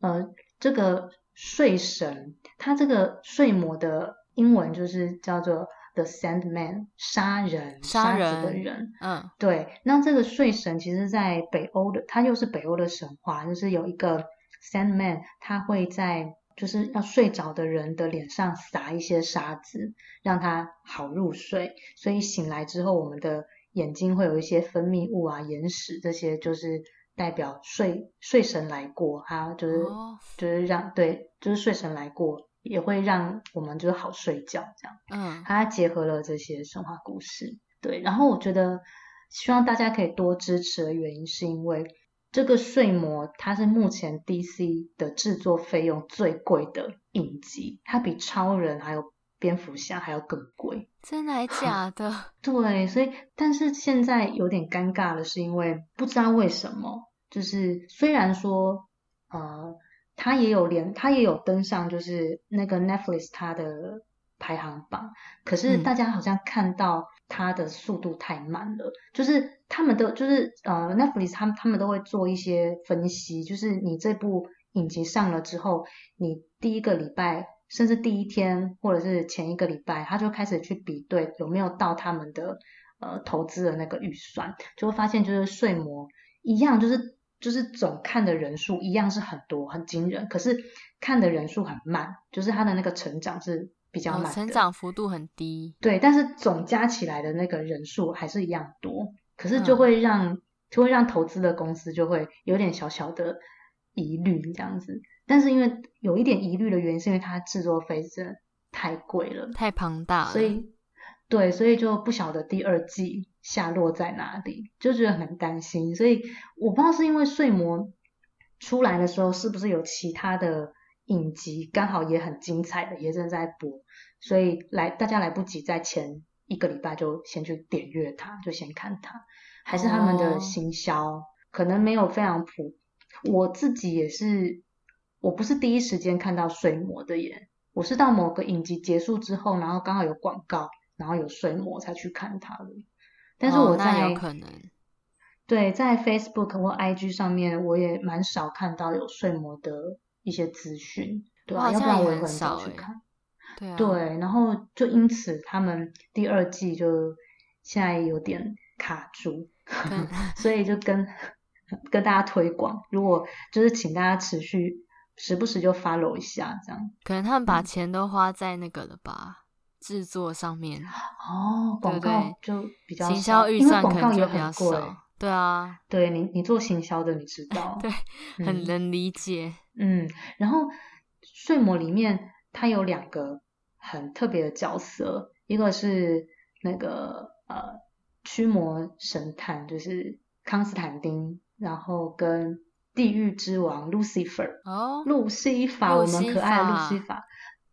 呃这个睡神，他这个睡魔的英文就是叫做 The Sandman， 杀人杀人的人，嗯，对。那这个睡神其实在北欧的，他又是北欧的神话，就是有一个 Sandman， 他会在就是要睡着的人的脸上撒一些沙子，让他好入睡，所以醒来之后我们的眼睛会有一些分泌物啊、眼屎，这些就是代表睡睡神来过，他就是、哦、就是让对，就是睡神来过，也会让我们就是好睡觉这样。嗯，他结合了这些神话故事，对。然后我觉得希望大家可以多支持的原因，是因为这个睡魔它是目前 D C 的制作费用最贵的影集，它比超人还有蝙蝠侠还要更贵。真的还假的？对，所以但是现在有点尴尬的是，因为不知道为什么，就是虽然说呃它也有连它也有登上就是那个 Netflix 它的排行榜，可是大家好像看到它的速度太慢了、嗯、就是他们都就是呃 Netflix 他们他们都会做一些分析，就是你这部影集上了之后，你第一个礼拜甚至第一天或者是前一个礼拜，他就开始去比对有没有到他们的呃投资的那个预算，就会发现就是睡魔一样，就是就是总看的人数一样是很多很惊人，可是看的人数很慢，就是他的那个成长是比较慢的、哦、成长幅度很低，对，但是总加起来的那个人数还是一样多，可是就会让、嗯、就会让投资的公司就会有点小小的疑虑这样子。但是因为有一点疑虑的原因，是因为它制作费真的太贵了，太庞大了，所以对，所以就不晓得第二季下落在哪里，就觉得很担心。所以我不知道是因为睡魔出来的时候，是不是有其他的影集刚好也很精彩的也正在播，所以来大家来不及在前一个礼拜就先去点阅它，就先看它，还是他们的行销、哦、可能没有非常普。我自己也是，我不是第一时间看到睡魔的耶，我是到某个影集结束之后，然后刚好有广告，然后有睡魔才去看它的。但是我在、哦、有可能对在 Facebook 或 I G 上面，我也蛮少看到有睡魔的一些资讯，对啊，要不然我也很少去看。对啊，对，然后就因此他们第二季就现在有点卡住，所以就跟跟大家推广，如果就是请大家持续时不时就 follow 一下这样。可能他们把钱都花在那个了吧，制、嗯、作上面哦，广告就比较少，行销预算可能就比较少。对啊，对，你你做行销的你知道，对、嗯，很能理解。嗯，然后睡魔里面它有两个很特别的角色，一个是那个呃驱魔神探，就是康斯坦丁，然后跟地狱之王 Lucifer 哦，路西法，我们可爱的路西法。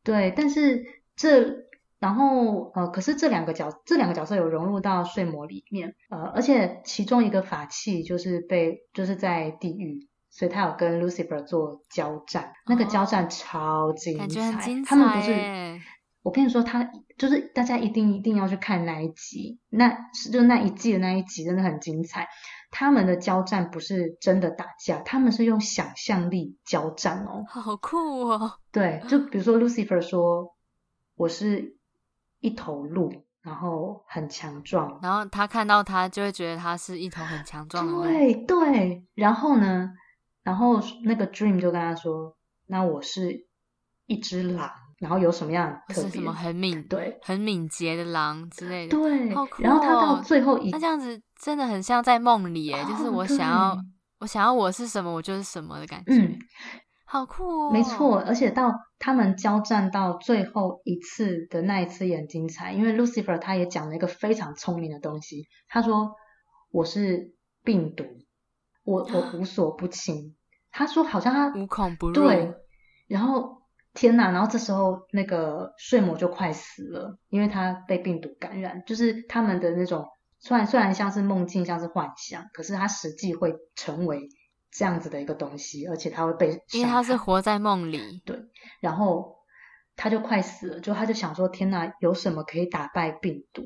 对，但是这然后呃，可是这两个角这两个角色有融入到睡魔里面，呃，而且其中一个法器就是被就是在地狱，所以他有跟 Lucifer 做交战，哦、那个交战超精彩，感觉很精彩。他们不是，我跟你说，他就是大家一定一定要去看那一集，那就那一季的那一集真的很精彩。他们的交战不是真的打架，他们是用想象力交战哦，好酷哦。对，就比如说 Lucifer 说我是一头鹿，然后很强壮，然后他看到他就会觉得他是一头很强壮的鹿。对对，然后呢，然后那个 Dream 就跟他说，那我是一只狼，然后有什么样的特别，是什么很敏对很敏捷的狼之类的。对，好酷哦。然后他到最后一，那这样子真的很像在梦里耶、哦、就是我想要我想要我是什么我就是什么的感觉。嗯，好酷哦。没错，而且到他们交战到最后一次的那一次也很精彩，因为 Lucifer 他也讲了一个非常聪明的东西，他说我是病毒，我我无所不侵，他说好像他无孔不入。对，然后天哪！然后这时候那个睡魔就快死了，因为他被病毒感染。就是他们的那种虽然虽然像是梦境，像是幻想，可是他实际会成为这样子的一个东西，而且他会被伤害，因为他是活在梦里。对，然后他就快死了，就他就想说：天哪，有什么可以打败病毒？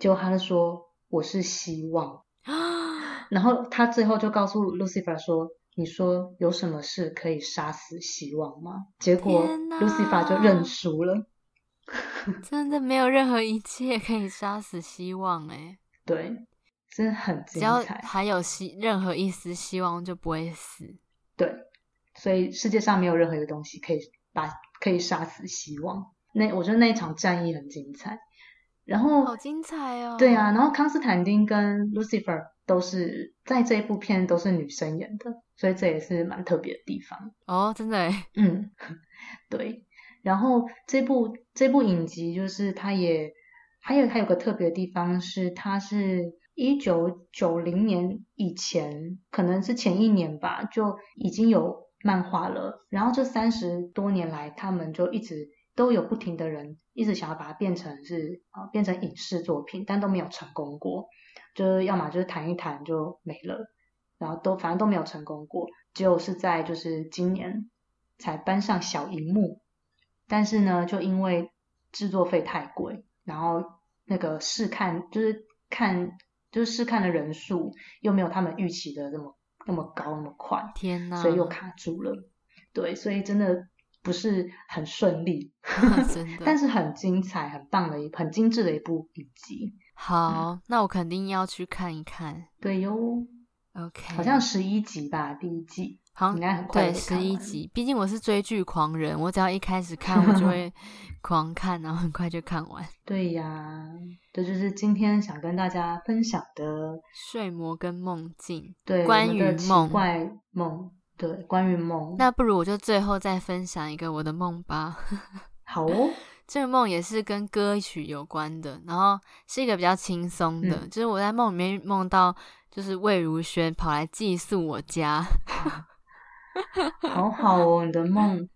结果他就说：我是希望。然后他最后就告诉 Lucifer 说。你说有什么事可以杀死希望吗？结果 Lucifer 就认输了。真的没有任何一切可以杀死希望欸。对，真的很精彩。只要还有希任何一丝希望就不会死。对，所以世界上没有任何一个东西可以把可以杀死希望。那我觉得那一场战役很精彩。然后好精彩哦。对啊，然后康斯坦丁跟 Lucifer 都是在这一部片都是女生演的，所以这也是蛮特别的地方哦，真的耶。嗯，对。然后这部这部影集就是它也还有它有个特别的地方是，它是一九九零年以前，可能是前一年吧，就已经有漫画了。然后这三十多年来，他们就一直都有不停的人一直想要把它变成是啊、呃、变成影视作品，但都没有成功过。就是要么就是谈一谈就没了，然后都反正都没有成功过。只有是在就是今年才搬上小荧幕，但是呢，就因为制作费太贵，然后那个试看就是看就是试看的人数又没有他们预期的那么那么高那么快，天哪！所以又卡住了。对，所以真的不是很顺利，啊、真的但是很精彩、很棒的、很精致的一部影集。好、嗯，那我肯定要去看一看。对哟 ，OK， 好像十一集吧，第一季。好，对，十一集。毕竟我是追剧狂人，我只要一开始看，我就会狂看，然后很快就看完。对呀，这就是今天想跟大家分享的睡魔跟梦境，对，关于梦，奇怪梦，对，关于梦。那不如我就最后再分享一个我的梦吧。好哦，这个梦也是跟歌曲有关的，然后是一个比较轻松的，嗯、就是我在梦里面梦到，就是魏如萱跑来寄宿我家。好好哦，你的梦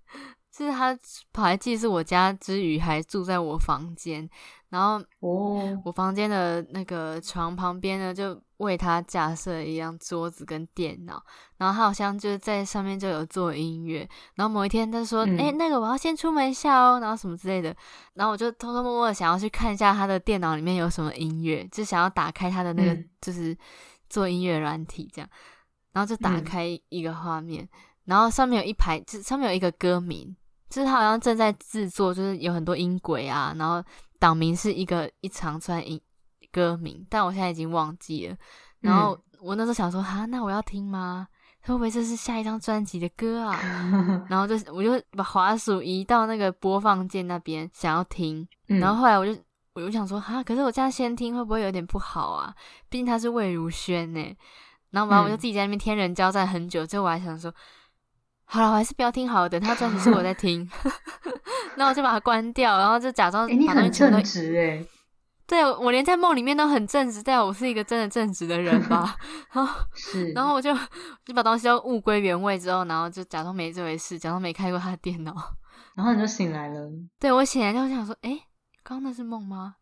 是他跑来寄宿我家之余还住在我房间，然后我房间的那个床旁边呢就为他架设一样桌子跟电脑，然后他好像就在上面就有做音乐，然后某一天他说哎、嗯欸，那个我要先出门一下哦，然后什么之类的，然后我就偷偷摸摸的想要去看一下他的电脑里面有什么音乐，就想要打开他的那个、嗯、就是做音乐软体这样，然后就打开一个画面、嗯、然后上面有一排上面有一个歌名，就是他好像正在制作，就是有很多音轨啊，然后党名是一个一长串音歌名，但我现在已经忘记了，然后我那时候想说哈，那我要听吗？会不会这是下一张专辑的歌啊？然后就我就把滑鼠移到那个播放键那边想要听、嗯、然后后来我就我就想说哈，可是我这样先听会不会有点不好啊，毕竟他是魏如萱耶，然后我就自己在那边天人交战很久、嗯、最后我还想说好了我还是不要听好了，等他专辑是我在听那我就把它关掉，然后就假装、欸、你很正直耶。对，我连在梦里面都很正直，但我是一个真的正直的人吧然后是，然后我就就把东西都物归原位之后，然后就假装没这回事，假装没开过他的电脑，然后你就醒来了。对，我醒来就想说诶刚刚那是梦吗？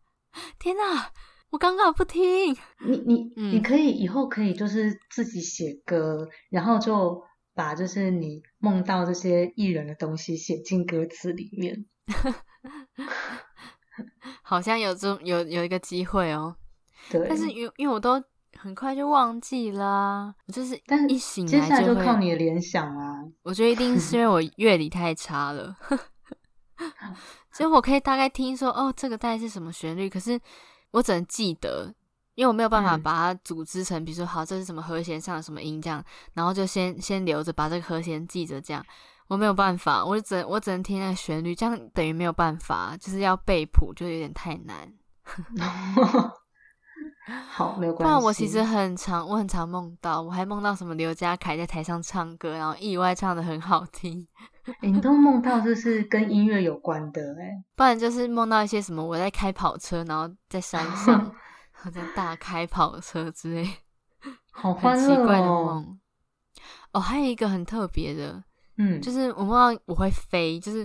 天哪，我刚刚不听你你、嗯、你可以以后可以就是自己写歌，然后就把就是你梦到这些艺人的东西写进歌词里面好像有这有有一个机会哦。对，但是因为因为我都很快就忘记啦，我就是一醒来就会，接下来就靠你的联想啊。我觉得一定是因为我乐理太差了所以我可以大概听说哦这个大概是什么旋律，可是我只能记得，因为我没有办法把它组织成、嗯、比如说好这是什么和弦上的什么音这样，然后就先先留着把这个和弦记着这样，我没有办法，我只能我只能听那个旋律，这样等于没有办法，就是要背谱就有点太难好，没有关系。不然我其实很常我很常梦到，我还梦到什么刘家凯在台上唱歌，然后意外唱得很好听欸、你都梦到就是跟音乐有关的哎、欸，不然就是梦到一些什么我在开跑车，然后在山上然后在大开跑车之类，好欢乐哦，很奇怪的梦哦。还有一个很特别的，嗯，就是我梦到我会飞，就是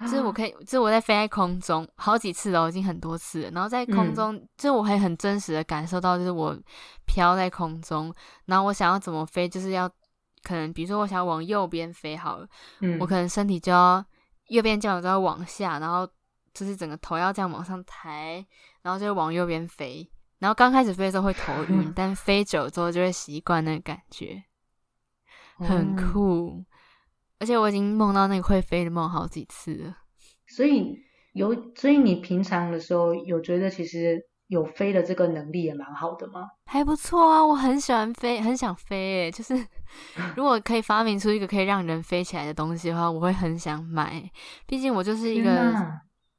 就是我可以，就是我在飞在空中好几次了，已经很多次了，然后在空中、嗯、就是我还很真实的感受到就是我飘在空中，然后我想要怎么飞，就是要可能比如说我想要往右边飞好了、嗯、我可能身体就要右边脚就要往下，然后就是整个头要这样往上抬，然后就往右边飞，然后刚开始飞的时候会头晕、嗯、但飞久之后就会习惯那个感觉，很酷、嗯、而且我已经梦到那个会飞的梦好几次了。所以有所以你平常的时候有觉得其实有飞的这个能力也蛮好的吗？还不错啊，我很喜欢飞，很想飞耶，就是如果可以发明出一个可以让人飞起来的东西的话，我会很想买，毕竟我就是一个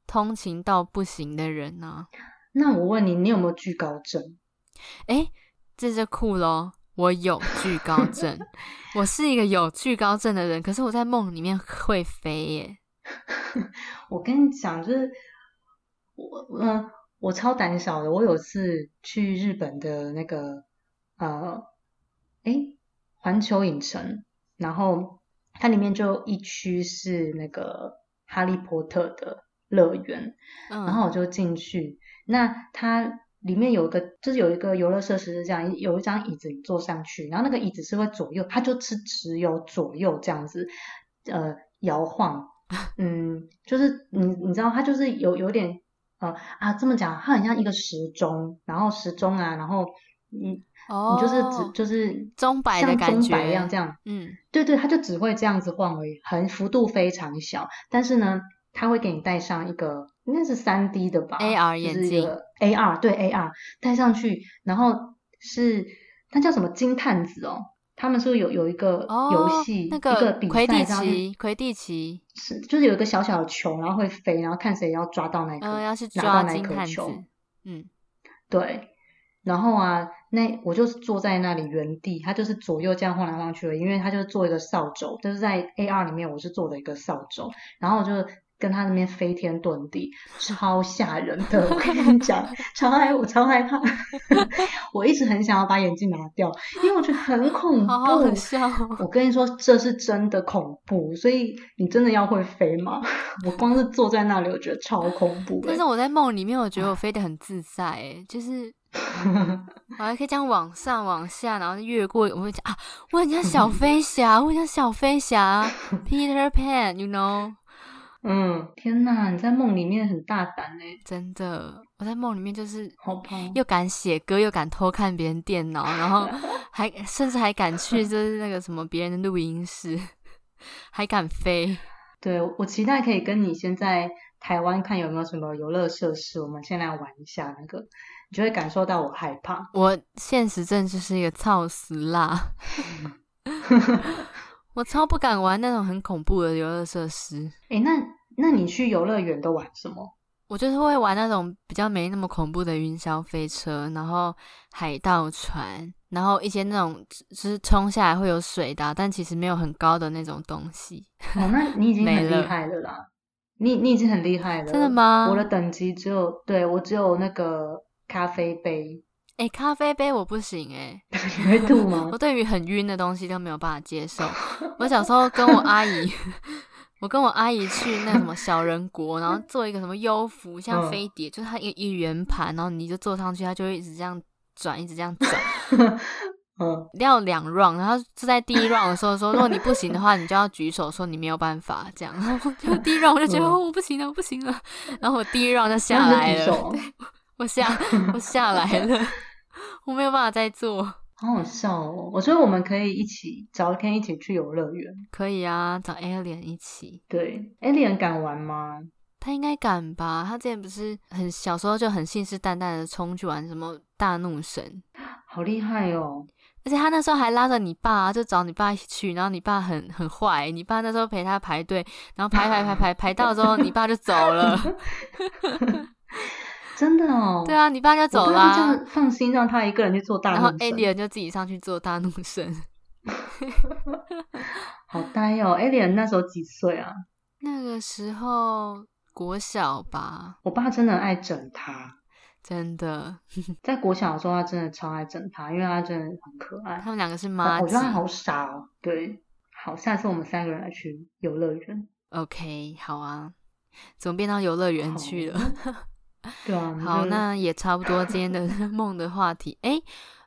通勤到不行的人啊。那我问你，你有没有惧高症？哎，这就酷咯，我有惧高症。我是一个有惧高症的人，可是我在梦里面会飞耶。我跟你讲，就是我嗯、呃，我超胆小的。我有次去日本的那个呃，哎，环球影城，然后它里面就一区是那个哈利波特的乐园，嗯、然后我就进去。那它里面有一个，就是有一个游乐设施是这样，有一张椅子坐上去，然后那个椅子是会左右，它就是只有左右这样子，呃，摇晃。嗯，就是你你知道，它就是有有点呃啊，这么讲，它很像一个时钟，然后时钟啊，然后你、哦、你就是只就是钟摆的感觉，像钟摆一样这样，嗯，对对，它就只会这样子晃而已，很幅度非常小，但是呢，它会给你戴上一个应该是 三 D 的吧 ，A R 眼镜 ，A R 对 A R 戴上去，然后是它叫什么金探子哦。他们是有有一个游戏、哦，那个、一个比赛，魁地奇，魁地奇是就是有一个小小的球，然后会飞，然后看谁要抓到那颗，嗯，要去抓金探子，嗯，对。然后啊，那我就是坐在那里原地，他就是左右这样晃来晃去的，因为他就是做一个扫帚，就是在 A R 里面我是做的一个扫帚，然后我就跟他那边飞天遁地，超吓人的，我跟你讲，超害我超害怕，我一直很想要把眼镜拿掉，因为我觉得很恐怖，好好很笑。我跟你说，这是真的恐怖，所以你真的要会飞吗？我光是坐在那里，我觉得超恐怖、欸。但是我在梦里面，我觉得我飞得很自在、欸，就是我还可以这样往上、往下，然后越过。我会讲啊，我很像小飞侠，我很像小飞侠 ，Peter Pan，you know。嗯，天哪，你在梦里面很大胆欸。真的，我在梦里面就是又敢写歌，又敢偷看别人电脑，然后还甚至还敢去就是那个什么别人的录音室，还敢飞。对，我期待可以跟你先在台湾看有没有什么游乐设施，我们先来玩一下那个，你就会感受到我害怕。我现实症就是一个操死啦，我超不敢玩那种很恐怖的游乐设施。诶、欸、那那你去游乐园都玩什么？我就是会玩那种比较没那么恐怖的云霄飞车，然后海盗船，然后一些那种就是冲下来会有水的、啊、但其实没有很高的那种东西。哦，那你已经很厉害了啦。了你你已经很厉害了。真的吗？我的等级只有，对，我只有那个咖啡杯。欸，咖啡杯我不行欸。你会吐吗？我对于很晕的东西都没有办法接受。我小时候跟我阿姨我跟我阿姨去那什么小人国，然后做一个什么幽浮，像飞碟、嗯、就是它一圆盘，然后你就坐上去，它就会一直这样转，一直这样转嗯，要两 round， 然后就在第一 round 的时候说，如果你不行的话，你就要举手说你没有办法这样。然后就第一 round 我就觉得、嗯哦、我不行了，我不行了，然后我第一 round 就下来了，我下我下来了我没有办法再做。好好笑哦！我觉得我们可以一起找一天一起去游乐园。可以啊，找 Alien 一起。对， Alien 敢玩吗？他应该敢吧，他之前不是很小时候就很信誓旦旦的冲去玩什么大怒神。好厉害哦！而且他那时候还拉着你爸、啊、就找你爸一起去，然后你爸很很坏，你爸那时候陪他排队，然后排排排排排到之后你爸就走了真的哦？对啊，你爸就走啦、啊。这样放心让他一个人去做大怒神，然后 Alien 就自己上去做大怒神好呆哦。 Alien 那时候几岁啊？那个时候国小吧。我爸真的很爱整他，真的在国小的时候他真的超爱整他，因为他真的很可爱。他们两个是妈子，我觉得他好傻哦。对，好，下次我们三个人来去游乐园。 OK， 好啊，怎么变到游乐园去了对啊，好，那也差不多今天的梦的话题。诶，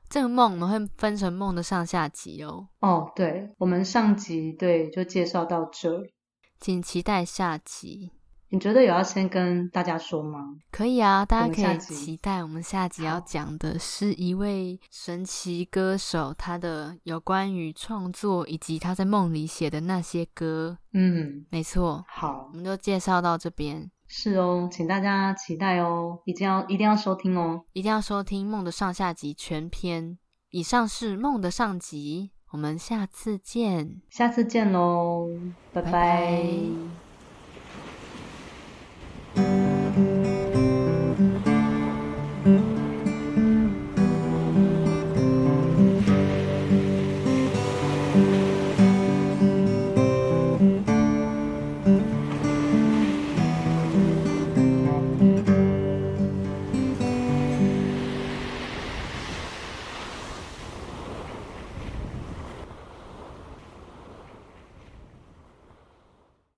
这个梦我们会分成梦的上下集哦。哦，对，我们上集对就介绍到这里，请期待下集。你觉得有要先跟大家说吗？可以啊，大家可以期待我们下集要讲的是一位神奇歌手，他的有关于创作以及他在梦里写的那些歌。嗯，没错。好，我们就介绍到这边。是哦，请大家期待哦，一定要一定要收听哦，一定要收听梦的上下集全篇。以上是梦的上集，我们下次见，下次见喽，拜拜。拜拜。